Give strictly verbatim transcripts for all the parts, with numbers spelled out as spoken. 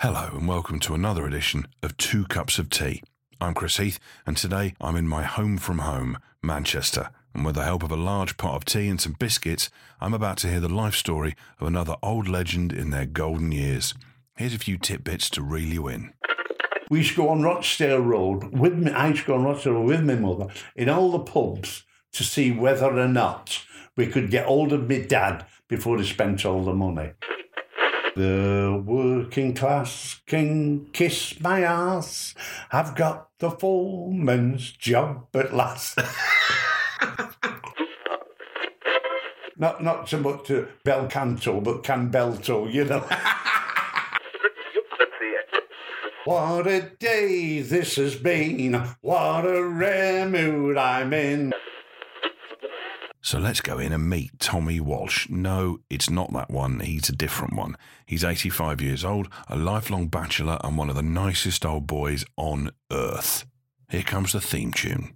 Hello and welcome to another edition of Two Cups of Tea. I'm Chris Heath, and today I'm in my home from home, Manchester, and with the help of a large pot of tea and some biscuits, I'm about to hear the life story of another old legend in their golden years. Here's a few tidbits to reel you in. We used to go on Rochdale Road with me, I used to go on Rochdale Road with my mother in all the pubs to see whether or not we could get hold of my dad before he spent all the money. The working class can kiss my ass. I've got the foreman's job at last. not not so much to bel canto, but can belto, you know. What a day this has been. What a rare mood I'm in. So let's go in and meet Tommy Walsh. No, it's not that one. He's a different one. He's eighty-five years old, a lifelong bachelor, and one of the nicest old boys on earth. Here comes the theme tune.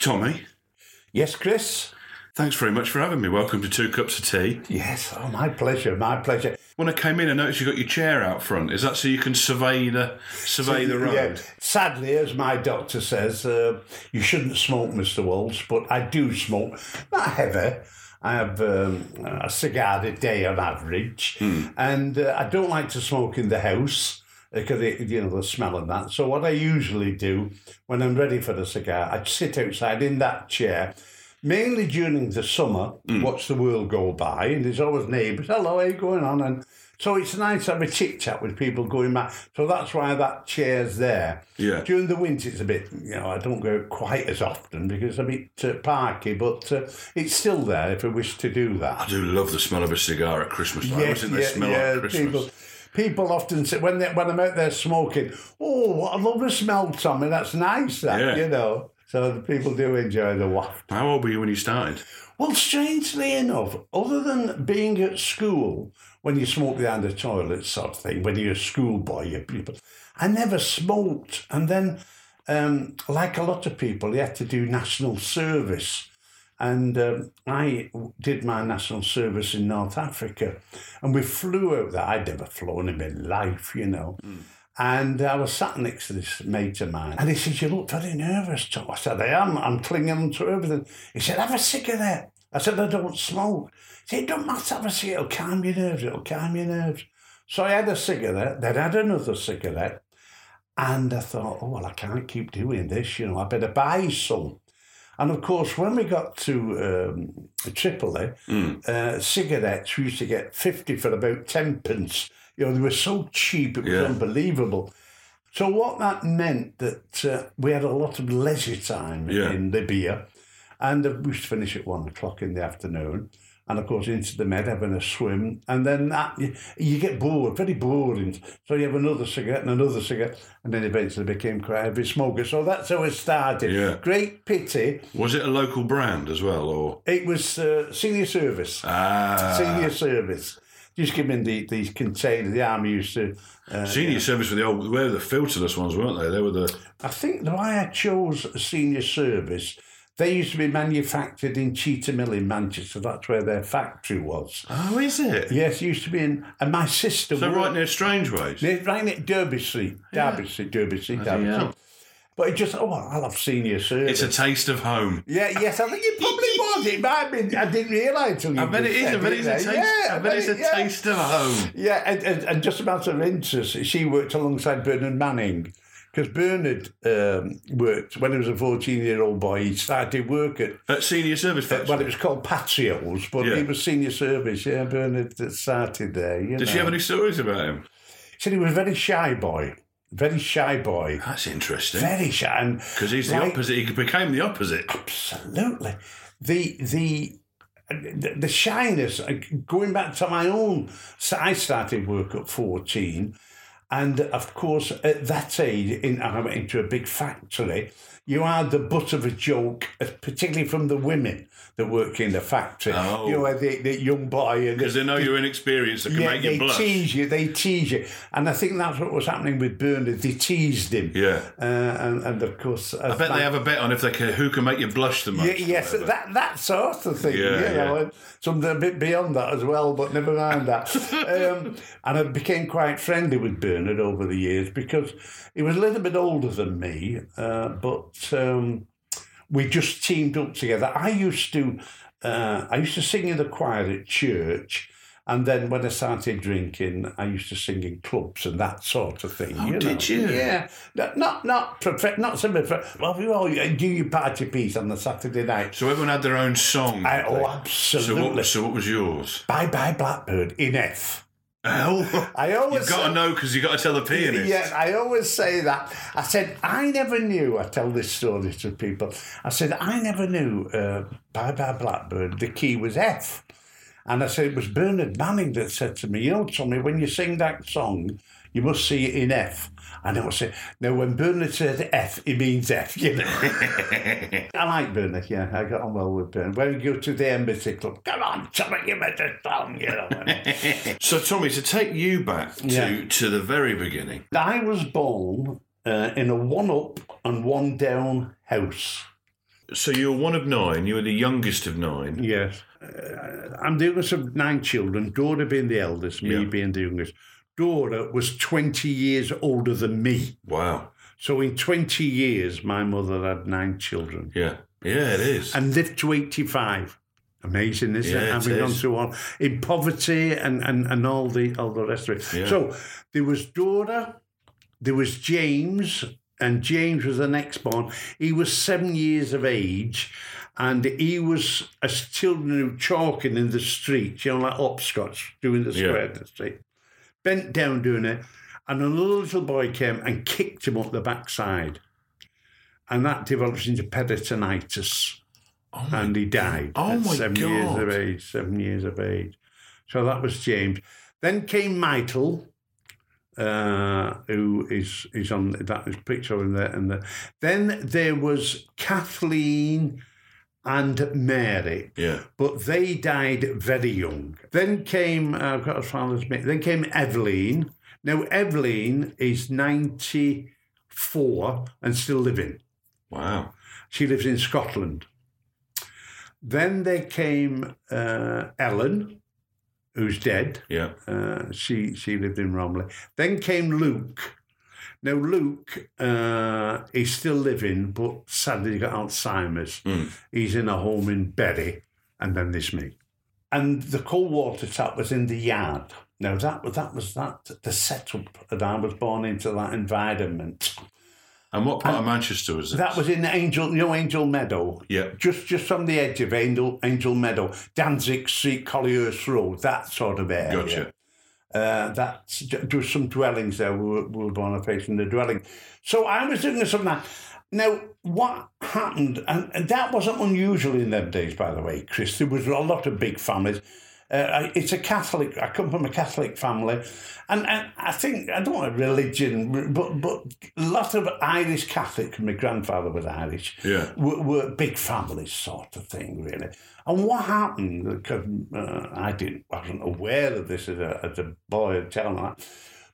Tommy? Yes, Chris? Thanks very much for having me. Welcome to Two Cups of Tea. Yes, oh, my pleasure, my pleasure. When I came in, I noticed you got your chair out front. Is that so you can survey the survey so, the road? Yeah. Sadly, as my doctor says, uh, you shouldn't smoke, Mister Walsh, but I do smoke. Not heavy. I have um, a cigar a day on average, mm. and uh, I don't like to smoke in the house because, it, you know, the smell and that. So what I usually do when I'm ready for the cigar, I sit outside in that chair, mainly during the summer, mm. watch the world go by, and there's always neighbours, hello, how are you going on? And so it's nice to have a chit-chat with people going back. So that's why that chair's there. Yeah. During the winter, it's a bit, you know, I don't go quite as often because it's a bit uh, parky, but uh, it's still there if I wish to do that. I do love the smell of a cigar at Christmas time. Yes, Isn't yeah, they smell yeah, like Christmas? People, People often say, when, they, when I'm out there smoking, oh, what a lovely smell, Tommy, that's nice, that, yeah. you know. So the people do enjoy the waft. How old were you when you started? Well, strangely enough, other than being at school, when you smoke behind the toilet sort of thing, when you're a schoolboy, people, I never smoked. And then, um, like a lot of people, you had to do national service. And um, I did my national service in North Africa, and we flew out there. I'd never flown in my life, you know. Mm. And I was sat next to this mate of mine, and he said, you look very nervous, Tom. I said, I am. I'm clinging on to everything. He said, have a cigarette. I said, I don't smoke. He said, it don't matter, have a cigarette. It'll calm your nerves. It'll calm your nerves. So I had a cigarette, then I had another cigarette, and I thought, oh, well, I can't keep doing this, you know. I better buy some. And, of course, when we got to um, Tripoli, mm. uh, cigarettes, we used to get fifty for about ten pence. You know, they were so cheap, it was yeah. unbelievable. So what that meant that uh, we had a lot of leisure time yeah. in Libya, and we used to finish at one o'clock in the afternoon, and, of course, into the Med, having a swim, and then that, you, you get bored, very boring. So you have another cigarette and another cigarette, and then eventually became quite a heavy smoker. So that's how it started. Yeah. Great pity. Was it a local brand as well, or...? It was uh, Senior Service. Ah. Senior Service. Just give him the, the container. The army used to... Uh, senior yeah. service were the old... They were the filterless ones, weren't they? They were the... I think the why I chose senior service, They used to be manufactured in Chetham Mill in Manchester. That's where their factory was. Oh, is it? Yes, it used to be in... And my sister... So right near Strangeways? Right near Derby Street. Derby yeah. Street, Derby Street, Derby Street. Yeah. But it just... Oh, I love Senior Service. It's a taste of home. Yeah, yes, I think it probably was. It might have been... I didn't realise until you I bet it is. I bet it's a taste, yeah, I bet it's a yeah. taste of home. Yeah, and, and, and just about her interest, she worked alongside Bernard Manning. Because Bernard um, worked, when he was a fourteen-year-old boy, he started work at... At Senior Service? At, well, it was called Patios, but yeah. he was Senior Service. Yeah, Bernard started there. You Did know. she have any stories about him? He said he was a very shy boy. Very shy boy. That's interesting. Very shy. Because he's the like, opposite. He became the opposite. Absolutely. The... the The shyness, going back to my own... So I started work at fourteen... And, of course, at that age, in, I went into a big factory, you are the butt of a joke, particularly from the women that work in the factory. Oh. You know, the, the young boy. Because they know the, you're inexperienced, they can yeah, make you they blush. They tease you, they tease you. And I think that's what was happening with Bernard. They teased him. Yeah. Uh, and, and, of course... I bet that, they have a bet on if they can, who can make you blush the most. Yeah, yes, that, that sort of thing. Yeah, you know, yeah. Something a bit beyond that as well, but never mind that. um, and I became quite friendly with Bernard over the years because he was a little bit older than me, uh, but um, we just teamed up together. I used to, uh, I used to sing in the choir at church, and then when I started drinking, I used to sing in clubs and that sort of thing. Oh, you know? Did you? Yeah, not not prof- not so much. Well, we all do your party piece on the Saturday night. So everyone had their own song. I, oh, absolutely. So what, so what was yours? Bye Bye Blackbird in F. Well, I always you've got say, to know because you've got to tell the pianist. Yeah, I always say that. I said, I never knew, I tell this story to people, I said, I never knew uh, Bye Bye Blackbird, the key was F. And I said, it was Bernard Manning that said to me, you know, Tommy, when you sing that song, you must see it in F. And I would say, now when Bernard says F, he means F, you know. I like Bernard, yeah, I got on well with Bernard. When we go to the Embassy Club, come on, Tommy, you made a song, you know. So, Tommy, to take you back to, yeah. to the very beginning. I was born uh, in a one-up and one-down house. So you were one of nine, you were the youngest of nine. Yes. Uh, I'm the youngest of nine children, Dora being the eldest, me yeah. being the youngest. Dora was twenty years older than me. Wow. So in twenty years, my mother had nine children. Yeah. Yeah, it is. And lived to eighty-five. Amazing, isn't yeah, it? it? Having is. gone through all in poverty and, and, and all the all the rest of it. Yeah. So there was Dora, there was James, and James was the next born. He was seven years of age. And he was, as children who were chalking in the street, you know, like hopscotch, doing the square yeah. in the street. Bent down doing it, and another little boy came and kicked him up the backside. And that developed into peritonitis. Oh and he died God. at oh my seven God. years of age, seven years of age. So that was James. Then came Michael, uh, who is is on that is picture in there. And there. Then there was Kathleen and Mary, yeah, but they died very young. Then came I've got as far as me. Then came Evelyn. Now Evelyn is ninety-four and still living. Wow, she lives in Scotland. Then there came uh, Ellen, who's dead. Yeah, uh, she she lived in Romley. Then came Luke. Now, Luke, uh, he's still living, but sadly he's got Alzheimer's. Mm. He's in a home in Bury, and then there's me. And the cold water tap was in the yard. Now, that, that was that the setup, and I was born into that environment. And what part and of Manchester was it? That was in Angel, you know, Angel Meadow. Yeah. Just just on the edge of Angel, Angel Meadow, Danzig Street, Collier's Road, that sort of area. Gotcha. Uh, that's, there were some dwellings there. We were, we were born and raised in the dwelling. So I was doing some of that. Now, what happened, and, and that wasn't unusual in them days, by the way, Chris. There was a lot of big families. Uh, it's a Catholic, I come from a Catholic family, and, and I think, I don't want religion, but but a lot of Irish Catholic, my grandfather was Irish, yeah. were, were big families sort of thing, really. And what happened, because uh, I didn't, wasn't aware of this as a, as a boy, and telling that,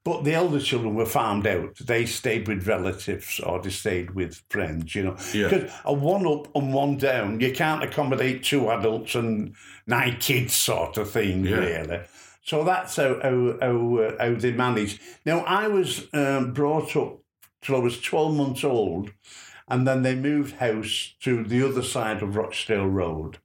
But the elder children were farmed out. They stayed with relatives or they stayed with friends, you know. Yeah. Because a one up and one down, you can't accommodate two adults and nine kids sort of thing, yeah. really. So that's how, how, how, how they managed. Now, I was um, brought up till I was twelve months old, and then they moved house to the other side of Rochdale Road.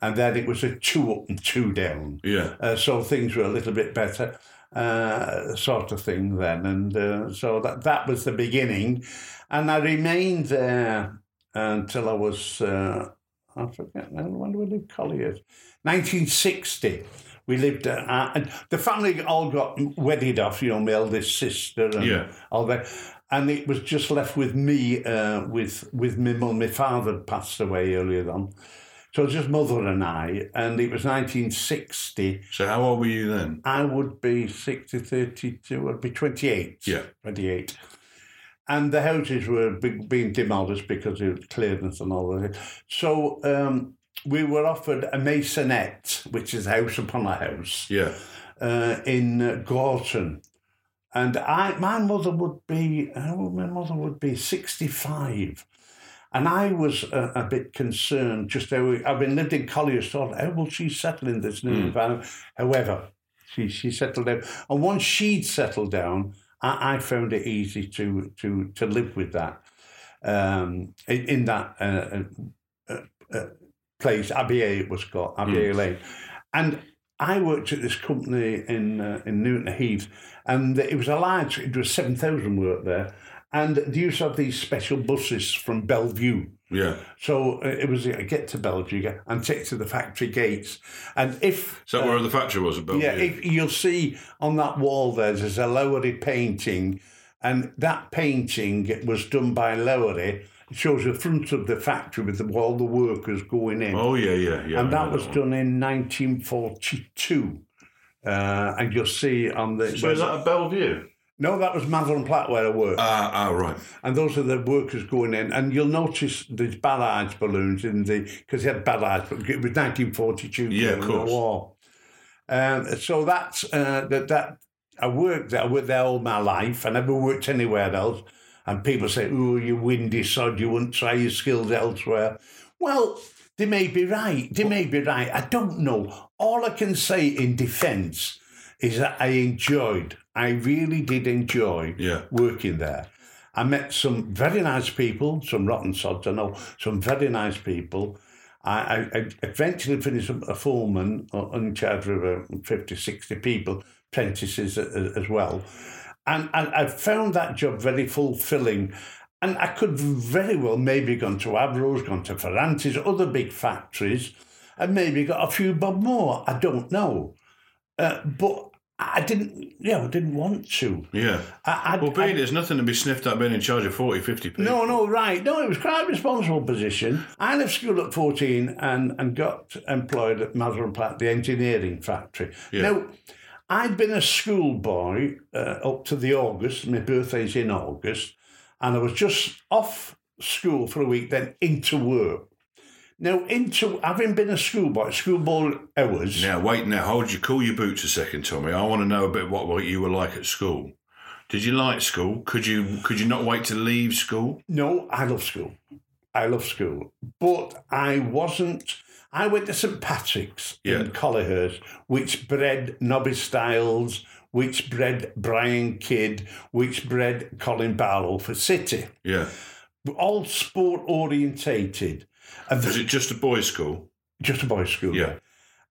And then it was a two up and two down. Yeah. Uh, so things were a little bit better. Uh, sort of thing then, and uh, so that that was the beginning, and I remained there until I was uh, I forget now when did we leave Collier's, nineteen sixty. We lived at, uh, and the family all got wedded off, you know, my eldest sister and yeah. all that, and it was just left with me uh, with with my mum. My father had passed away earlier on, so just mother and I, and it was nineteen sixty. So how old were you then? I would be sixty, thirty-two, I'd be twenty-eight. Yeah. twenty-eight. And the houses were being demolished because of clearance and all that. So um, we were offered a maisonette, which is house upon a house, yeah, uh, in Gorton. And I, my mother would be, oh, my mother would be sixty-five. And I was a, a bit concerned, just how I've been lived in Collier's, thought, how will she settle in this new mm. environment? However, she, she settled down. And once she'd settled down, I, I found it easy to to to live with that, um, in, in that uh, uh, uh, place, Abbey A it was called, Abbey A mm. Lane. And I worked at this company in uh, in Newton Heath, and it was a large, it was seven thousand work there. And they used to have these special buses from Bellevue. Yeah. So it was uh, get to Bellevue and take to the factory gates. And if... So uh, where the factory was at Bellevue? Yeah, if you'll see on that wall there, there's a Lowery painting. And that painting was done by Lowery. It shows the front of the factory with the, all the workers going in. Oh, yeah, yeah, yeah. And that was that done in nineteen forty-two. Uh, and you'll see on the... So is that at Bellevue? No, that was Mather and Platt where I worked. Ah, uh, oh, right. And those are the workers going in. And you'll notice there's barrage balloons in the... Because they had barrage balloons. It was nineteen forty-two. Yeah, of course. The war. Um, so that's... Uh, that, that I worked there. I worked there all my life. I never worked anywhere else. And people say, oh, you're windy sod. You wouldn't try your skills elsewhere. Well, they may be right. They may be right. I don't know. All I can say in defence is that I enjoyed... I really did enjoy yeah. working there. I met some very nice people, some rotten sods, I know, some very nice people. I, I, I eventually finished a foreman in charge of fifty, sixty people, apprentices as well. And, and I found that job very fulfilling. And I could very well maybe gone to Avro's, gone to Ferranti's, other big factories, and maybe got a few bob more. I don't know. Uh, but... I didn't, you know, didn't want to. Yeah. I, well, B, there's nothing to be sniffed at being in charge of forty, fifty people. No, no, right. No, it was quite a responsible position. I left school at fourteen and, and got employed at Mather and Platt, the engineering factory. Yeah. Now, I'd been a schoolboy uh, up to the August. My birthday's in August. And I was just off school for a week, then into work. Now, into having been a schoolboy, schoolboy hours... Now, wait, now, hold your, cool your boots a second, Tommy. I want to know a bit what, what you were like at school. Did you like school? Could you could you not wait to leave school? No, I love school. I love school. But I wasn't... I went to Saint Patrick's yeah. in Collier's, which bred Nobby Styles, which bred Brian Kidd, which bred Colin Barlow for City. Yeah. All sport-orientated. And was it just a boys' school? Just a boys' school, yeah.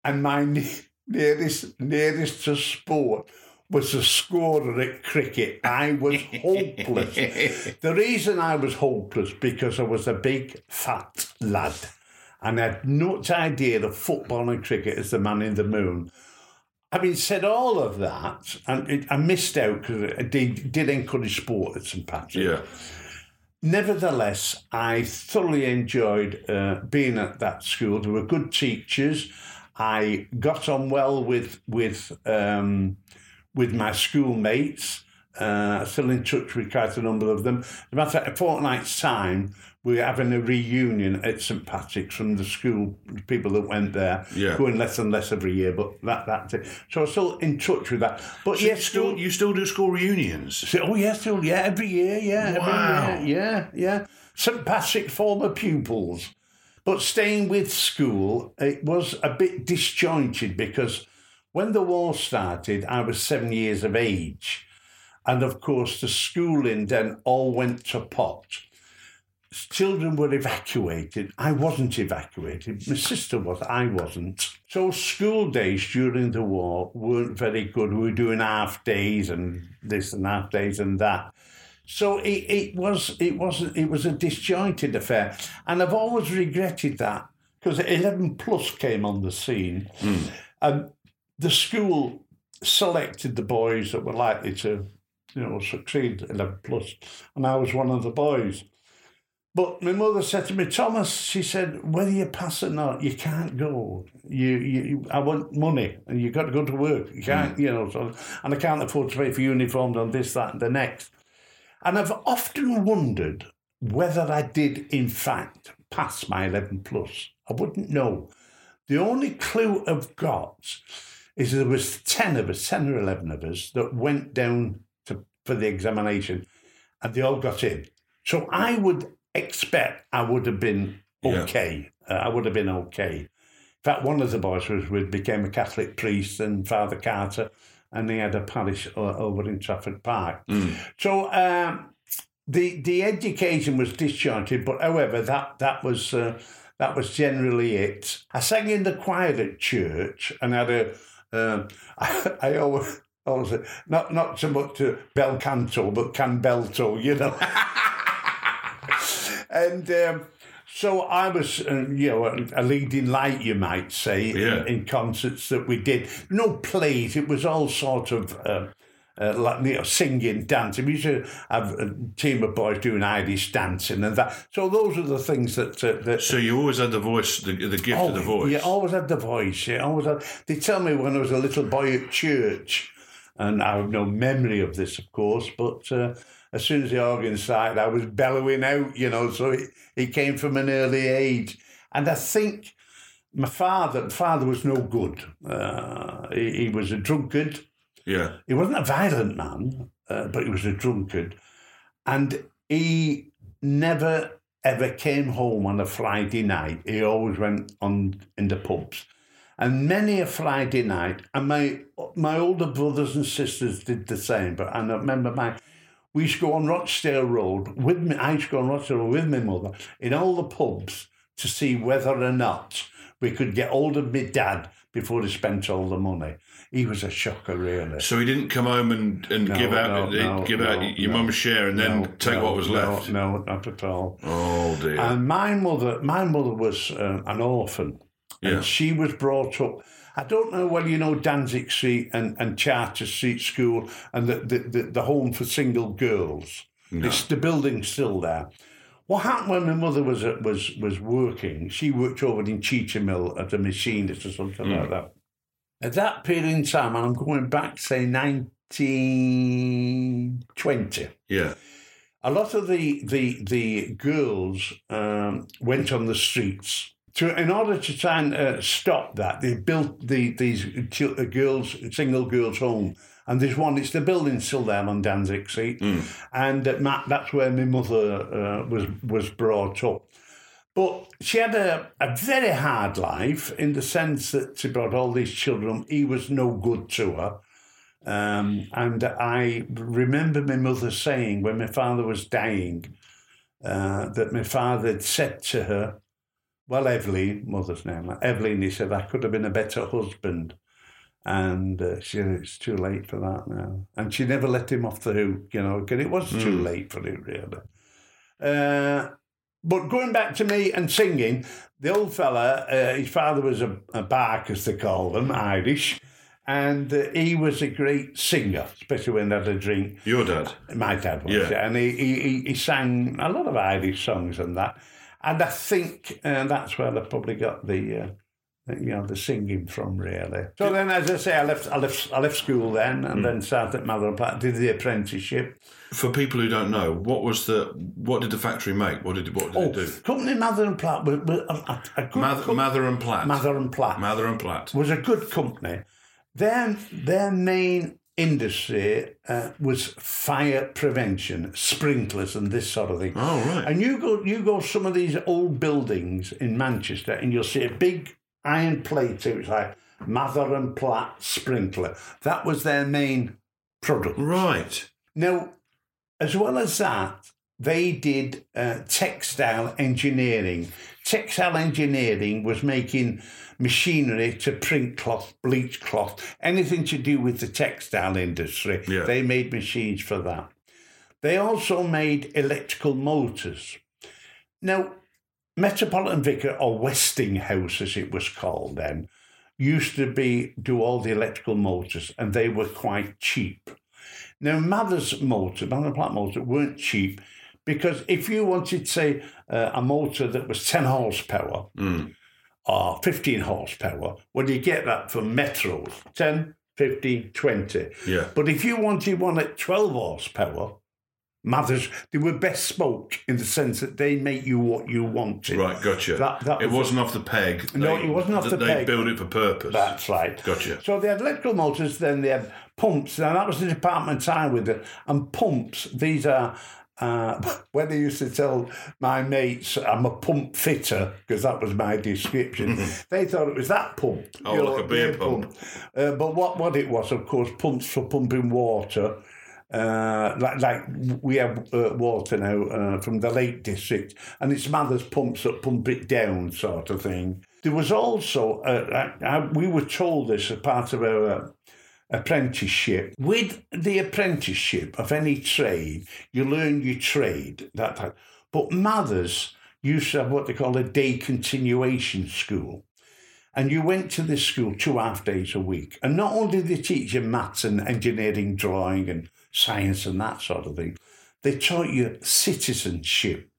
And my ne- nearest nearest to sport was a scorer at cricket. I was hopeless. The reason I was hopeless because I was a big fat lad, and I had no idea that football and cricket is the man in the moon. Having said all of that, and it, I missed out because I did, did encourage sport at Saint Patrick. Yeah. Nevertheless, I thoroughly enjoyed uh, being at that school. There were good teachers. I got on well with with um, with my schoolmates. Uh, still in touch with quite a number of them. As a matter of a fortnight's time, we're having a reunion at Saint Patrick's from the school, the people that went there, yeah. going less and less every year, but that that's it. So I'm still in touch with that. But so yes, still, still, you still do school reunions? So, oh, yeah, still, yeah, every year, yeah. Wow. Every year, yeah, yeah. Saint Patrick former pupils. But staying with school, it was a bit disjointed because when the war started, I was seven years of age. And, of course, the schooling then all went to pot. Children were evacuated. I wasn't evacuated. My sister was. I wasn't. So school days during the war weren't very good. We were doing half days and this and half days and that. So it, it was it wasn't it was a disjointed affair. And I've always regretted that because eleven plus came on the scene. Mm. And the school selected the boys that were likely to... you know, succeed eleven plus, and I was one of the boys. But my mother said to me, Thomas, she said, whether you pass or not, you can't go. You, you, I want money, and you've got to go to work. You can't, you know, so, and I can't afford to pay for uniforms and this, that, and the next. And I've often wondered whether I did, in fact, pass my eleven plus. I wouldn't know. The only clue I've got is there was ten of us, ten or eleven of us, that went down for the examination, and they all got in. So I would expect I would have been okay. Yeah. Uh, I would have been okay. In fact, one of the boys was with became a Catholic priest and Father Carter, and he had a parish uh, over in Trafford Park. Mm. So um, the the education was disjointed, but however, that that was uh, that was generally it. I sang in the choir at church, and had a um, I, I always. Also, not not so much to bel canto, but can belto, you know. And um, so I was, uh, you know, a, a leading light, you might say, yeah. in, in concerts that we did. No plays; it was all sort of uh, uh, like you know, singing, dancing. We used to have a team of boys doing Irish dancing and that. So those are the things that. Uh, that so you always had the voice, the, the gift always, of the voice. Yeah, always had the voice. Yeah, always had. They tell me when I was a little boy at church. And I have no memory of this, of course, but uh, as soon as the organ started, I was bellowing out, you know, so it, it came from an early age. And I think my father, father was no good. Uh, he, he was a drunkard. Yeah. He wasn't a violent man, uh, but he was a drunkard. And he never, ever came home on a Friday night. He always went on in the pubs. And many a Friday night, and my my older brothers and sisters did the same. But and I remember my, we used to go on Rochdale Road with me. I used to go on Rochdale Road with my mother in all the pubs to see whether or not we could get hold of my dad before he spent all the money. He was a shocker, really. So he didn't come home and, and no, give out no, no, give no, out your no, mum's share and then no, take no, what was no, left. No, not at all. Oh dear. And my mother, my mother was uh, an orphan. Yeah. And she was brought up, I don't know whether you know Danzig Street and, and Charter Street School and the, the, the, the home for single girls. No. It's, the building's still there. What happened when my mother was was was working, she worked over in Chetham Mill at a machinist or something mm. like that. At that period in time, and I'm going back, say, nineteen twenty. Yeah. A lot of the, the, the girls um, went on the streets. So in order to try and uh, stop that, they built the, these girls, single girls' home. And there's one, it's the building still there on Danzig Street. Mm. And uh, Matt, that's where my mother uh, was was brought up. But she had a, a very hard life in the sense that she brought all these children. He was no good to her. Um, and I remember my mother saying when my father was dying uh, that my father had said to her, well, Evelyn, mother's name, Evelyn, he said, I could have been a better husband. And uh, she said, it's too late for that now. And she never let him off the hook, you know, because it was mm. too late for it, really. Uh, but going back to me and singing, the old fella, uh, his father was a, a bark, as they call them, Irish, and uh, he was a great singer, especially when they had a drink. Your dad? My dad was, yeah. And he, he, he sang a lot of Irish songs and that. And I think uh, that's where I probably got the uh, you know, the singing from, really. So then, as I say, I left I left, I left school then and mm. then started at Mather and Platt, did the apprenticeship. For people who don't know, what was the what did the factory make? What did what did oh, it do? Company Mather and Platt was, was a, a good Mather, company. Mather and Platt. Mather and Platt. Mather and Platt. Was a good company. Their, their main industry uh, was fire prevention, sprinklers and this sort of thing. Oh, right. And you go you go some of these old buildings in Manchester and you'll see a big iron plate, it was like Mather and Platt sprinkler. That was their main product. Right. Now, as well as that, they did uh, textile engineering. Textile engineering was making machinery to print cloth, bleach cloth, anything to do with the textile industry. Yeah. They made machines for that. They also made electrical motors. Now, Metropolitan Vicar, or Westinghouse as it was called then, used to be do all the electrical motors, and they were quite cheap. Now, Mather's motor, Mather and Platt motor, weren't cheap because if you wanted, say, uh, a motor that was ten horsepower mm. or fifteen horsepower, well, you get that from Metros, ten, fifteen, twenty. Yeah. But if you wanted one at twelve horsepower, Mather's, they were bespoke in the sense that they make you what you wanted. Right, gotcha. That, that it was wasn't a, off the peg. No, they, it wasn't off the they peg. They built it for purpose. That's right. Gotcha. So they had electrical motors, then they had pumps. Now, that was the department I with it. And pumps, these are, uh, when they used to tell my mates, I'm a pump fitter, because that was my description, they thought it was that pump. Oh, you like know, a beer, beer pump. pump. Uh, but what, what it was, of course, pumps for pumping water. Uh, like, like we have uh, water now uh, from the Lake District, and it's Mather's pumps that pump it down, sort of thing. There was also, uh, I, I, we were told this as part of our uh, apprenticeship. With the apprenticeship of any trade, you learn your trade, that type. But Mather's used to have what they call a day continuation school. And you went to this school two half days a week. And not only did they teach you maths and engineering, drawing and science and that sort of thing, they taught you citizenship.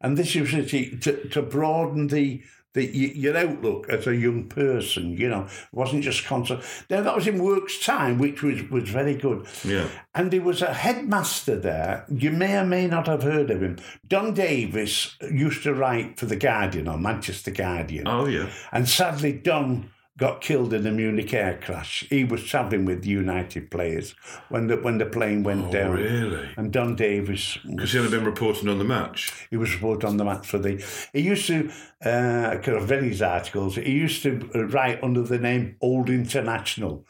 And this was to, to broaden the, the your outlook as a young person, you know. It wasn't just constant. Now, that was in work's time, which was, was very good. Yeah. And there was a headmaster there. You may or may not have heard of him. Don Davis used to write for The Guardian or Manchester Guardian. Oh, yeah. And sadly, Don got killed in a Munich air crash. He was travelling with the United players when the when the plane went oh, down. Really? And Don Davis, because he had been reporting on the match. He was reporting on the match for the. He used to, uh, because I've read his articles, he used to write under the name Old International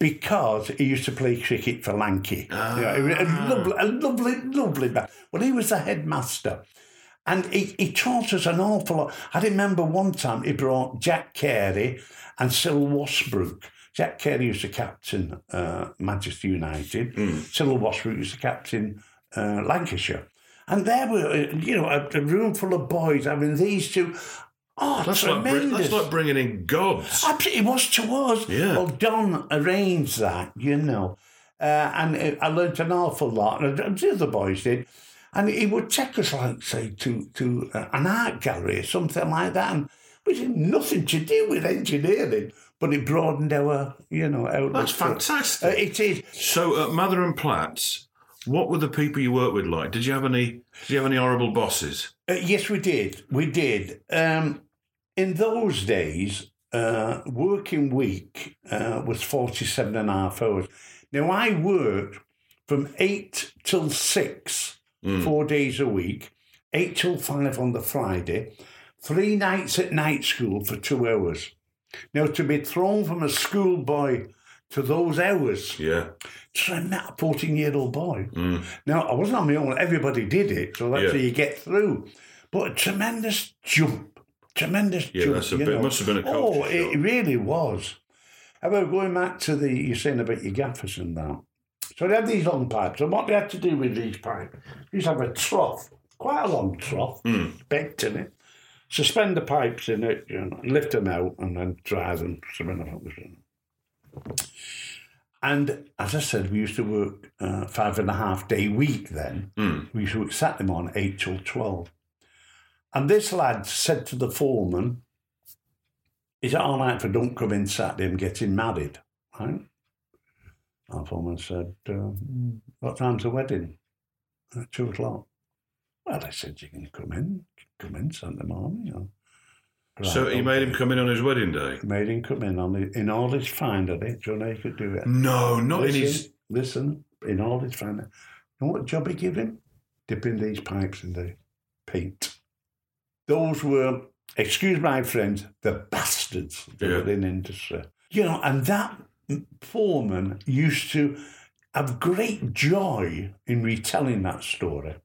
because he used to play cricket for Lanky. Ah. You know, a lovely, a lovely, lovely man. Well, he was the headmaster. And he, he taught us an awful lot. I remember one time he brought Jack Carey and Cyril Wasbrook. Jack Carey was the captain uh, Manchester United. Mm. Cyril Wasbrook was the captain uh, Lancashire. And there were, you know, a, a room full of boys having these two. Oh, that's tremendous. Like, that's like bringing in gods. Absolutely, it was to us. Yeah. Well, Don arranged that, you know. Uh, and it, I learnt an awful lot. And the other boys did. And he would take us, like, say, to, to uh, an art gallery or something like that. And we had nothing to do with engineering, but it broadened our, you know, outlook. That's fantastic. Uh, it is. So at Mather and Platt, what were the people you worked with like? Did you have any Did you have any horrible bosses? Uh, yes, we did. We did. Um, in those days, uh, working week uh, was forty-seven and a half hours. Now, I worked from eight till six. Mm. Four days a week, eight till five on the Friday, three nights at night school for two hours. Now, to be thrown from a schoolboy to those hours, yeah, that fourteen-year-old boy. Mm. Now, I wasn't on my own. Everybody did it, so that's yeah. how you get through. But a tremendous jump, tremendous yeah, jump. Yeah, it must have been a culture Oh, it show. really was. About going back to the, you're saying about your gaffers and that. So they had these long pipes, and what they had to do with these pipes, you used to have a trough, quite a long trough, mm. bent in it, suspend the pipes in it, you know, lift them out, and then dry them. And as I said, we used to work uh, five and a half day week then. Mm. We used to work Saturday morning, eight till twelve. And this lad said to the foreman, is it all right if I don't come in Saturday? I'm getting married, right? I phoned and said, uh, what time's the wedding? At two o'clock. Well, I said, you can come in, come in Sunday morning. You know. Right, so he made him come in on his wedding day? Made him come in on his, in all his finery. Do you know he could do it? No, not listen, in his... Listen, in all his finery. You know what job he gave him? Dipping these pipes in the paint. Those were, excuse my friends, the bastards that yeah. were in industry. You know, and that foreman used to have great joy in retelling that story.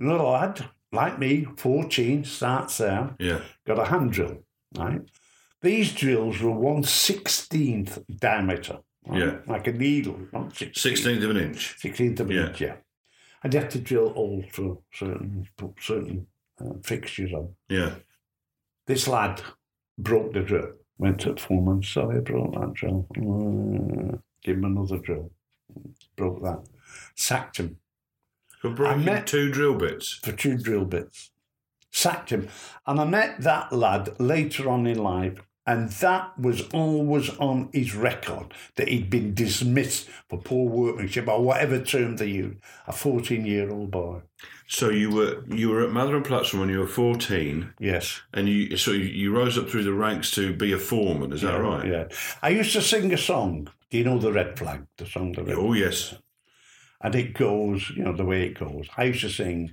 Little lad... like me, fourteen, starts there, yeah. got a hand drill, right? These drills were one sixteenth diameter, right? yeah. like a needle. one sixteenth. sixteenth of an inch. sixteenth of an yeah. inch, yeah. And you have to drill all through certain, put certain uh, fixtures on. Yeah. This lad broke the drill, went to the foreman, sorry, I broke that drill. Mm. Give him another drill, broke that, sacked him. For breaking two drill bits? For two drill bits. Sacked him. And I met that lad later on in life, and that was always on his record, that he'd been dismissed for poor workmanship, or whatever term they used, a fourteen-year-old boy. So you were you were at Mather and Platt when you were fourteen? Yes. And you so you rose up through the ranks to be a foreman, is that yeah, right? Yeah. I used to sing a song. Do you know the Red Flag? The song The Red Flag. Oh, yes. And it goes, you know, the way it goes. I used to sing,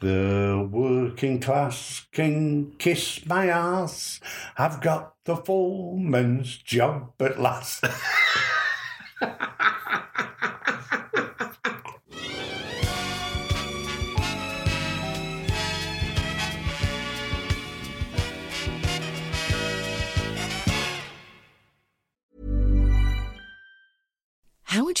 the working class can kiss my ass. I've got the foreman's job at last. How would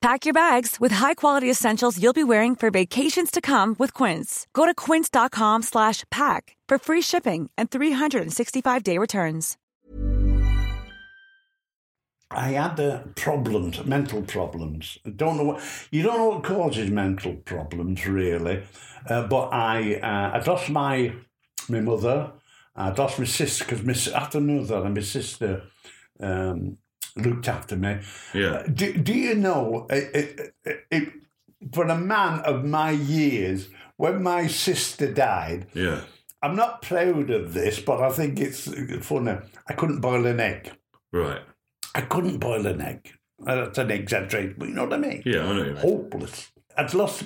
Pack your bags with high-quality essentials you'll be wearing for vacations to come with Quince. Go to quince.com slash pack for free shipping and three sixty-five day returns. I had uh, problems, mental problems. I don't know what, you don't know what causes mental problems, really. Uh, but I, uh, I lost my my mother. I lost my sister because after my mother and my sister um, looked after me. Yeah. Do Do you know it, it, it, for a man of my years, when my sister died? Yeah. I'm not proud of this, but I think it's funny. I couldn't boil an egg. Right. I couldn't boil an egg. That's an exaggeration, but you know what I mean? Yeah, I know. Hopeless. I'd lost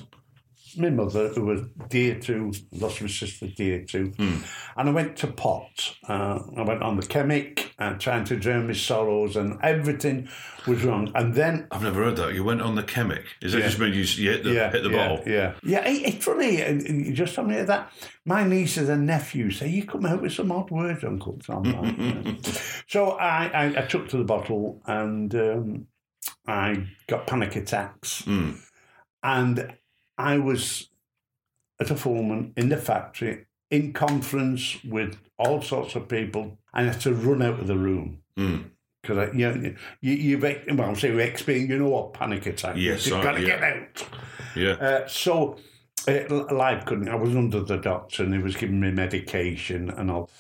my mother, who was dear to, lots of my sisters dear to. Mm. And I went to pot. Uh, I went on the chemic and trying to drown my sorrows, and everything was wrong. And then... I've never heard that. You went on the chemic. Is that yeah. just when you, you hit the, yeah, hit the yeah, bottle? Yeah, yeah. It's funny, really, just something like that. My nieces and nephews say, you come out with some odd words, Uncle Tom. So I, I, I took to the bottle, and um, I got panic attacks. Mm. And... I was at a foreman in the factory, in conference with all sorts of people, and I had to run out of the room. Because, mm. you know, you, you've, well, I'm saying we experience, you know what, panic attack. Yes, You've I, got to yeah. get out. Yeah. Uh, so, uh, life couldn't, I was under the doctor, and he was giving me medication and all.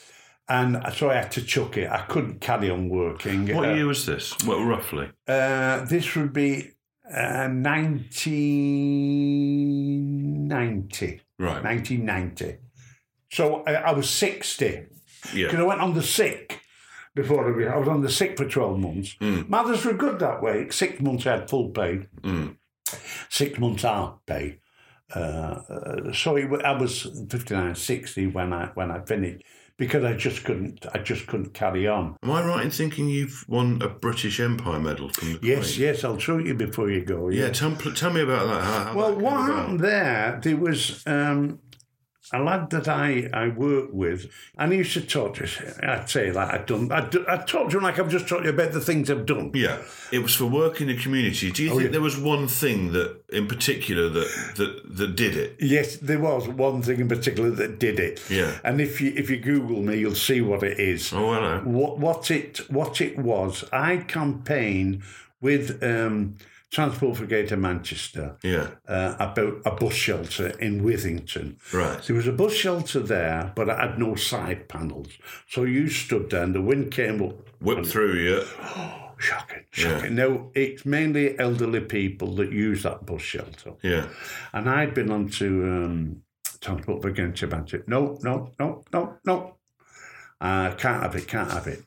And so I had to chuck it. I couldn't carry on working. What uh, year was this? Well, roughly? Uh, this would be... Uh, nineteen ninety. Right. nineteen ninety. So I, I was sixty. Yeah. Because I went on the sick before I, I was on the sick for twelve months. Mm. Mothers were good that way. Six months I had full pay. Mm. Six months out pay. Uh, so it, I was fifty-nine, sixty when I when I finished. Because I just couldn't, I just couldn't carry on. Am I right in thinking you've won a British Empire medal from the Queen? Yes, yes, I'll show you before you go. Yeah, yeah tell, tell me about that. How, how well, that what happened there, there was um, a lad that I, I worked with, and he used to talk to us. I'd say that I'd done, I'd, I'd talk to him like I've just talked to you about the things I've done. Yeah, it was for work in the community. Do you oh, think yeah. there was one thing that, in particular, that, that that did it? Yes, there was one thing in particular that did it. Yeah. And if you if you Google me, you'll see what it is. Oh, I know. What what it what it was? I campaigned with um, Transport for Greater Manchester. Yeah. Uh, about a bus shelter in Withington. Right. There was a bus shelter there, but it had no side panels. So you stood there, and the wind came up, whipped and, through you. Yeah. Shocking, shocking. Yeah. Now, it's mainly elderly people that use that bus shelter. Yeah. And I'd been on to um, Transport for Greater Manchester. No, no, no, no, no. Uh, can't have it, can't have it.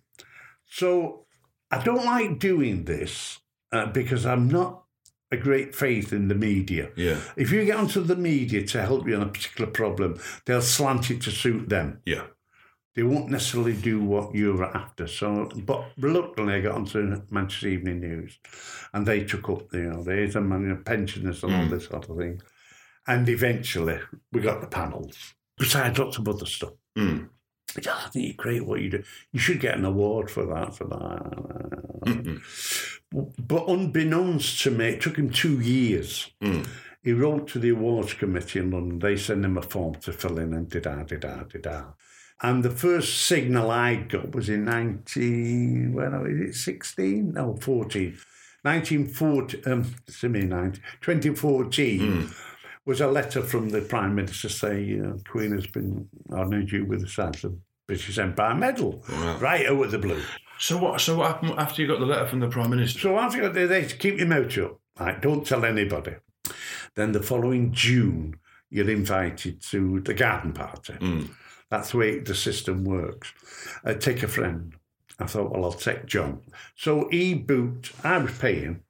So I don't like doing this uh, because I'm not a great faith in the media. Yeah. If you get onto the media to help you on a particular problem, they'll slant it to suit them. Yeah. They won't necessarily do what you were after. So, but reluctantly, I got onto Manchester Evening News, and they took up, you know, there's a man, you know, pensioners and all mm. this sort of thing. And eventually, we got the panels, besides lots of other stuff. Mm. Yeah, I think you're great what you do. You should get an award for that, for that. Mm-hmm. But unbeknownst to me, it took him two years. Mm. He wrote to the awards committee in London. They sent him a form to fill in and da-da, da-da, da-da. And the first signal I got was in nineteen, when was it, sixteen? No, fourteen. nineteen forty, um, me, nineteen, twenty fourteen mm. was a letter from the Prime Minister saying, you know, Queen has been honoured you with the Santa British Empire medal, wow. right out of the blue. So what So what happened after you got the letter from the Prime Minister? So after they, they keep your mouth shut, right, don't tell anybody. Then the following June, you're invited to the garden party. Mm. That's the way the system works. Uh, take a friend. I thought, well, I'll take John. So he booked, I was paying,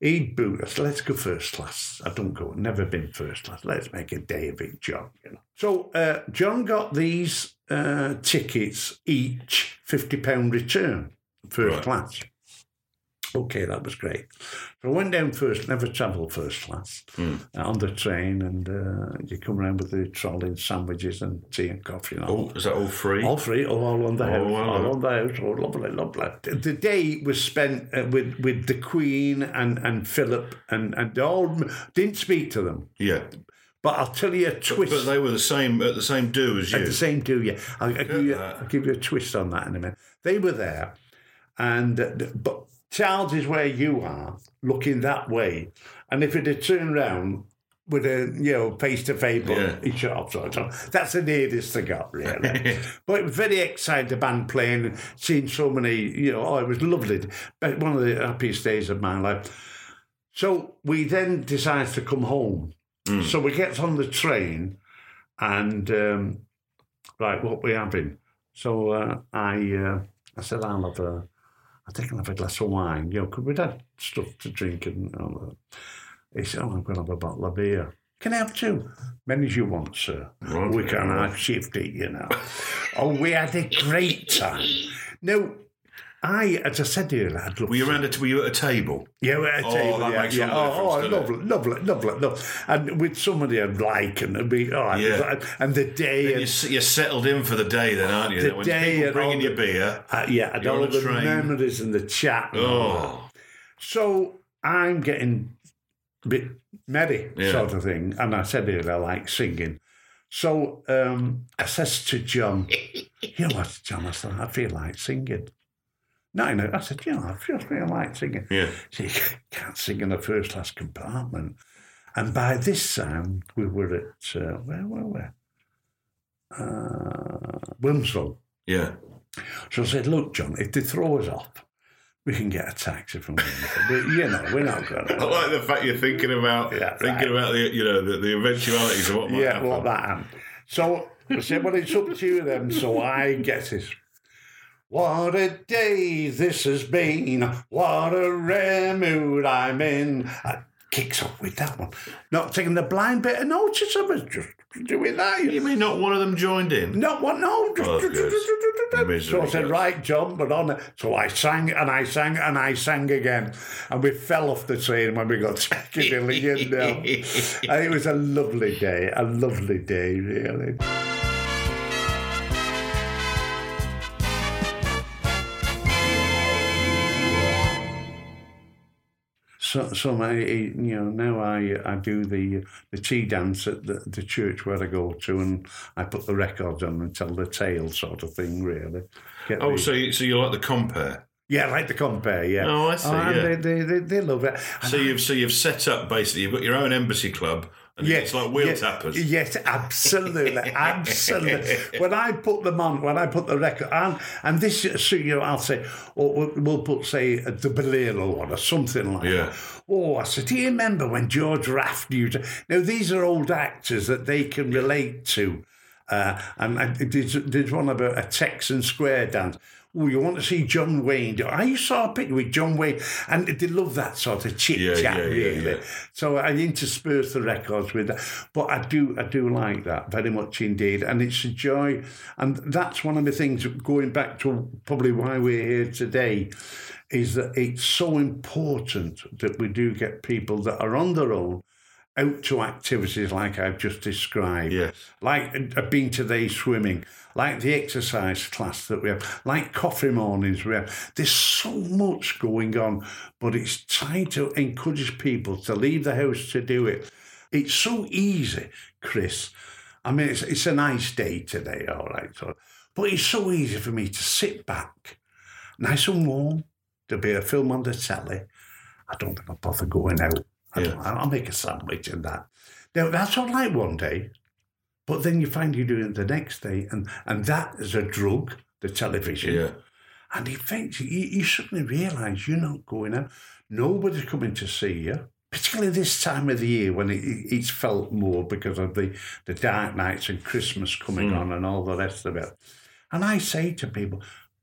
he booked, I said, let's go first class. I don't go, never been first class. Let's make a day of it, John. You know. So uh, John got these uh, tickets each, fifty pounds return, first right. class. Okay, that was great. So I went down first, never travelled first class, mm. uh, on the train, and uh, you come around with the trolley and sandwiches and tea and coffee. And all. Oh, is that all free? All free, all, all on the oh, house, wow. all on the house, oh, lovely, lovely. The day was spent uh, with, with the Queen and, and Philip, and, and they all didn't speak to them. Yeah. But I'll tell you a twist. But they were the same at the same do as you. At the same do, yeah. I'll, I'll, give you, I'll give you a twist on that in a minute. They were there, and uh, but... Charles is where you are, looking that way. And if it had turned round with a, you know, face-to-face button, yeah. he shut off. So, so. That's the nearest I got, really. But it was very exciting, the band playing, and seeing so many, you know, oh, it was lovely. But one of the happiest days of my life. So we then decided to come home. Mm. So we get on the train and, um, right, what we having? So uh, I uh, I said, I'll have a... I think I'll have a glass of wine, you know, because we'd had stuff to drink and all that. He said, oh, I'm going to have a bottle of beer. Can I have two? Many as you want, sir. Right. We can half shift it, you know. Oh, we had a great time. No, I, as I said here, I'd love. Were you around? Were you at a table? Yeah, we were at a oh, table. That yeah, makes yeah. Oh, oh lovely, lovely, lovely, lovely. And with somebody I'd like, and it'd be all right. Yeah. And the day, and and, you're settled in for the day, then, aren't you? The when day, and bringing your beer. Uh, yeah, and all the train. memories and the chat. And oh, so I'm getting a bit merry, yeah. sort of thing. And I said here, I like singing. So um, I says to John, you know what, John? I said, I feel like singing. No, no. I said, you know, I feel really like singing. Yeah. So you can't sing in the first class compartment. And by this time, we were at, uh, where were we? Uh, Wilmslow. Yeah. So I said, look, John, if they throw us off, we can get a taxi from Wilmslow. But, you know, we're not going to. I like the fact you're thinking about, yeah, thinking right. about the, you know, the, the eventualities of what might yeah, happen. Yeah, what that happened. So I said, well, it's up to you then. So I get it. What a day this has been, what a rare mood I'm in. I kicks off with that one. Not taking the blind bit of notice of us, just doing that. You mean not one of them joined in? Not one, no. Just oh, do, do, do, do, do. So I said, goes. right, John, but on it. So I sang and I sang and I sang again. And we fell off the train when we got to Piccadilly, you know. And it was a lovely day, a lovely day, really. So, so I, you know, now I, I do the the tea dance at the, the church where I go to, and I put the records on and tell the tale, sort of thing, really. Get oh, the, so you, so you like the compere? Yeah, I like the compere. Yeah. Oh, I see. Oh, yeah. they, they they they love it. And so I, you've so you've set up basically. You've got your own embassy club. And yes, it's like wheel yes, tappers. Yes, absolutely, absolutely. When I put them on, when I put the record on, and this, so, you know, I'll say, or we'll, we'll put, say, a De Bolero one or something like yeah. that. Oh, I said, do you remember when George Raft used to... Now, these are old actors that they can relate to. Uh, and I did, did one about a Texan square dance. Oh, you want to see John Wayne? I saw a picture with John Wayne, and they love that sort of chit chat, yeah, yeah, really. Yeah, yeah. So I intersperse the records with that, but I do, I do like that very much indeed, and it's a joy, and that's one of the things going back to probably why we're here today, is that it's so important that we do get people that are on their own out to activities like I've just described, yes. like I've been today swimming, like the exercise class that we have, like coffee mornings we have. There's so much going on, but it's trying to encourage people to leave the house to do it. It's so easy, Chris. I mean, it's, it's a nice day today, all right. So, but it's so easy for me to sit back, nice and warm, there'll be a film on the telly. I don't think I'll bother going out. Yeah. I'll make a sandwich and that. Now, that's all right one day, but then you find you do it the next day, and, and that is a drug, the television. Yeah. And eventually, you, you suddenly realise you're not going out. Nobody's coming to see you, particularly this time of the year when it, it, it's felt more because of the, the dark nights and Christmas coming mm. on and all the rest of it. And I say to people,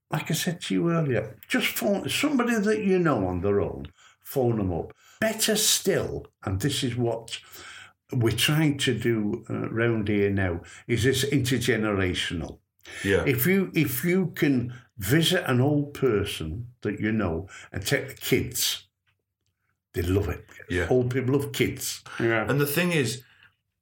like I said to you earlier, just phone somebody that you know on their own, phone them up. Better still, and this is what we're trying to do uh, round here now, is this intergenerational. Yeah. If you if you can visit an old person that you know and take the kids, they love it. Yeah. Old people love kids. Yeah. And the thing is,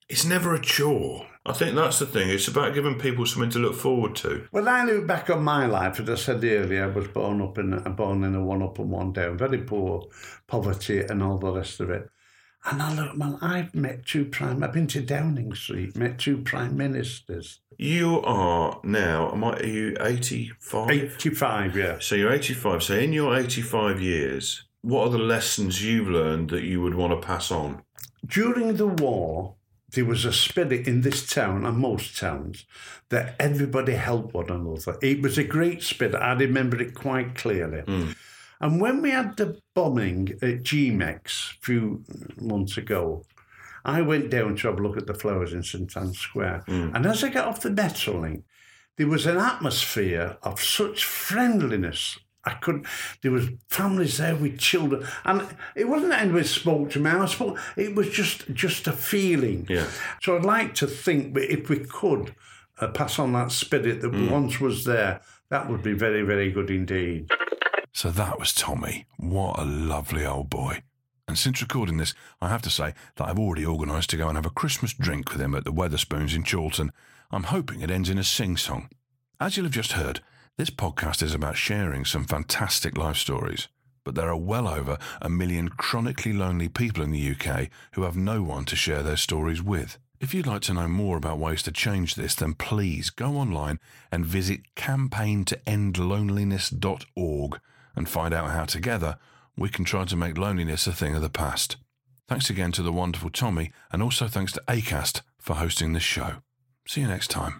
it's never a chore. I think that's the thing. It's about giving people something to look forward to. Well, I look back on my life, as I said earlier, I was born up in a, born in a one-up and one-down, very poor, poverty and all the rest of it. And I look, man, I've met two prime... I've been to Downing Street, met two prime ministers. You are now... Am I, are you eighty-five? eighty-five, yeah. So you're eighty-five. So in your eighty-five years, what are the lessons you've learned that you would want to pass on? During the war... There was a spirit in this town and most towns that everybody helped one another. It was a great spirit. I remember it quite clearly. Mm. And when we had the bombing at G MEX a few months ago, I went down to have a look at the flowers in St Anne's Square. Mm. And as I got off the Metrolink, there was an atmosphere of such friendliness I couldn't. There was families there with children, and it wasn't that anybody spoke to me. I spoke. It was just just a feeling. Yeah. So I'd like to think, if we could uh, pass on that spirit that mm. once was there, that would be very, very good indeed. So that was Tommy. What a lovely old boy. And since recording this, I have to say that I've already organised to go and have a Christmas drink with him at the Wetherspoons in Chorlton. I'm hoping it ends in a sing-song. As you'll have just heard, this podcast is about sharing some fantastic life stories, but there are well over a million chronically lonely people in the U K who have no one to share their stories with. If you'd like to know more about ways to change this, then please go online and visit campaign to end loneliness dot org and find out how together we can try to make loneliness a thing of the past. Thanks again to the wonderful Tommy, and also thanks to Acast for hosting this show. See you next time.